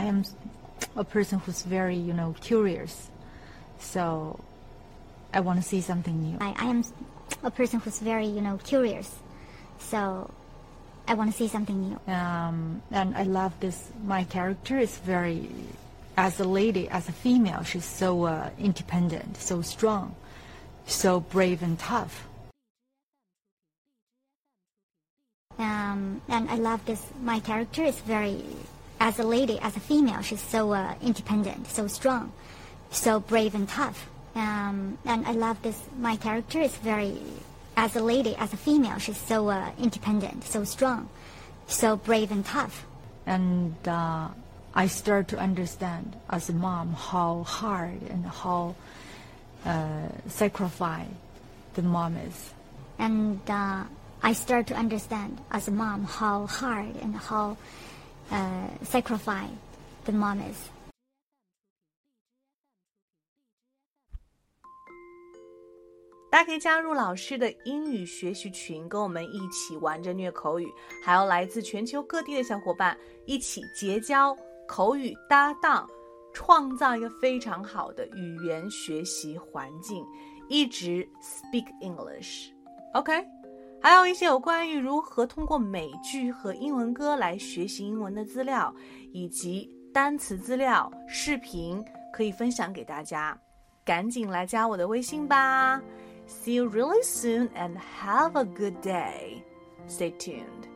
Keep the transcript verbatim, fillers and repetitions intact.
I am a person who's very, you know, curious. So I want to see something new. I, I am a person who's very, you know, curious. So I want to see something new. Um, and I love this. My character is very, as a lady, as a female, she's so uh, independent, so strong, so brave and tough. Um, and I love this. My character is very, as a lady, as a female, she's so uh, independent, so strong, so brave and tough. Um, and I love this. My character is very, as a lady, as a female, she's so uh, independent, so strong, so brave and tough. And uh, I start to understand, as a mom, how hard and how uh, sacrificed the mom is. And uh, I start to understand, as a mom, how hard and how uh, sacrificed the mom is. 大家可以加入老师的英语学习群，跟我们一起玩着虐口语，还有来自全球各地的小伙伴一起结交口语搭档，创造一个非常好的语言学习环境，一直 speak English。 OK， 还有一些有关于如何通过美剧和英文歌来学习英文的资料，以及单词资料、视频可以分享给大家，赶紧来加我的微信吧。See you really soon and have a good day. Stay tuned.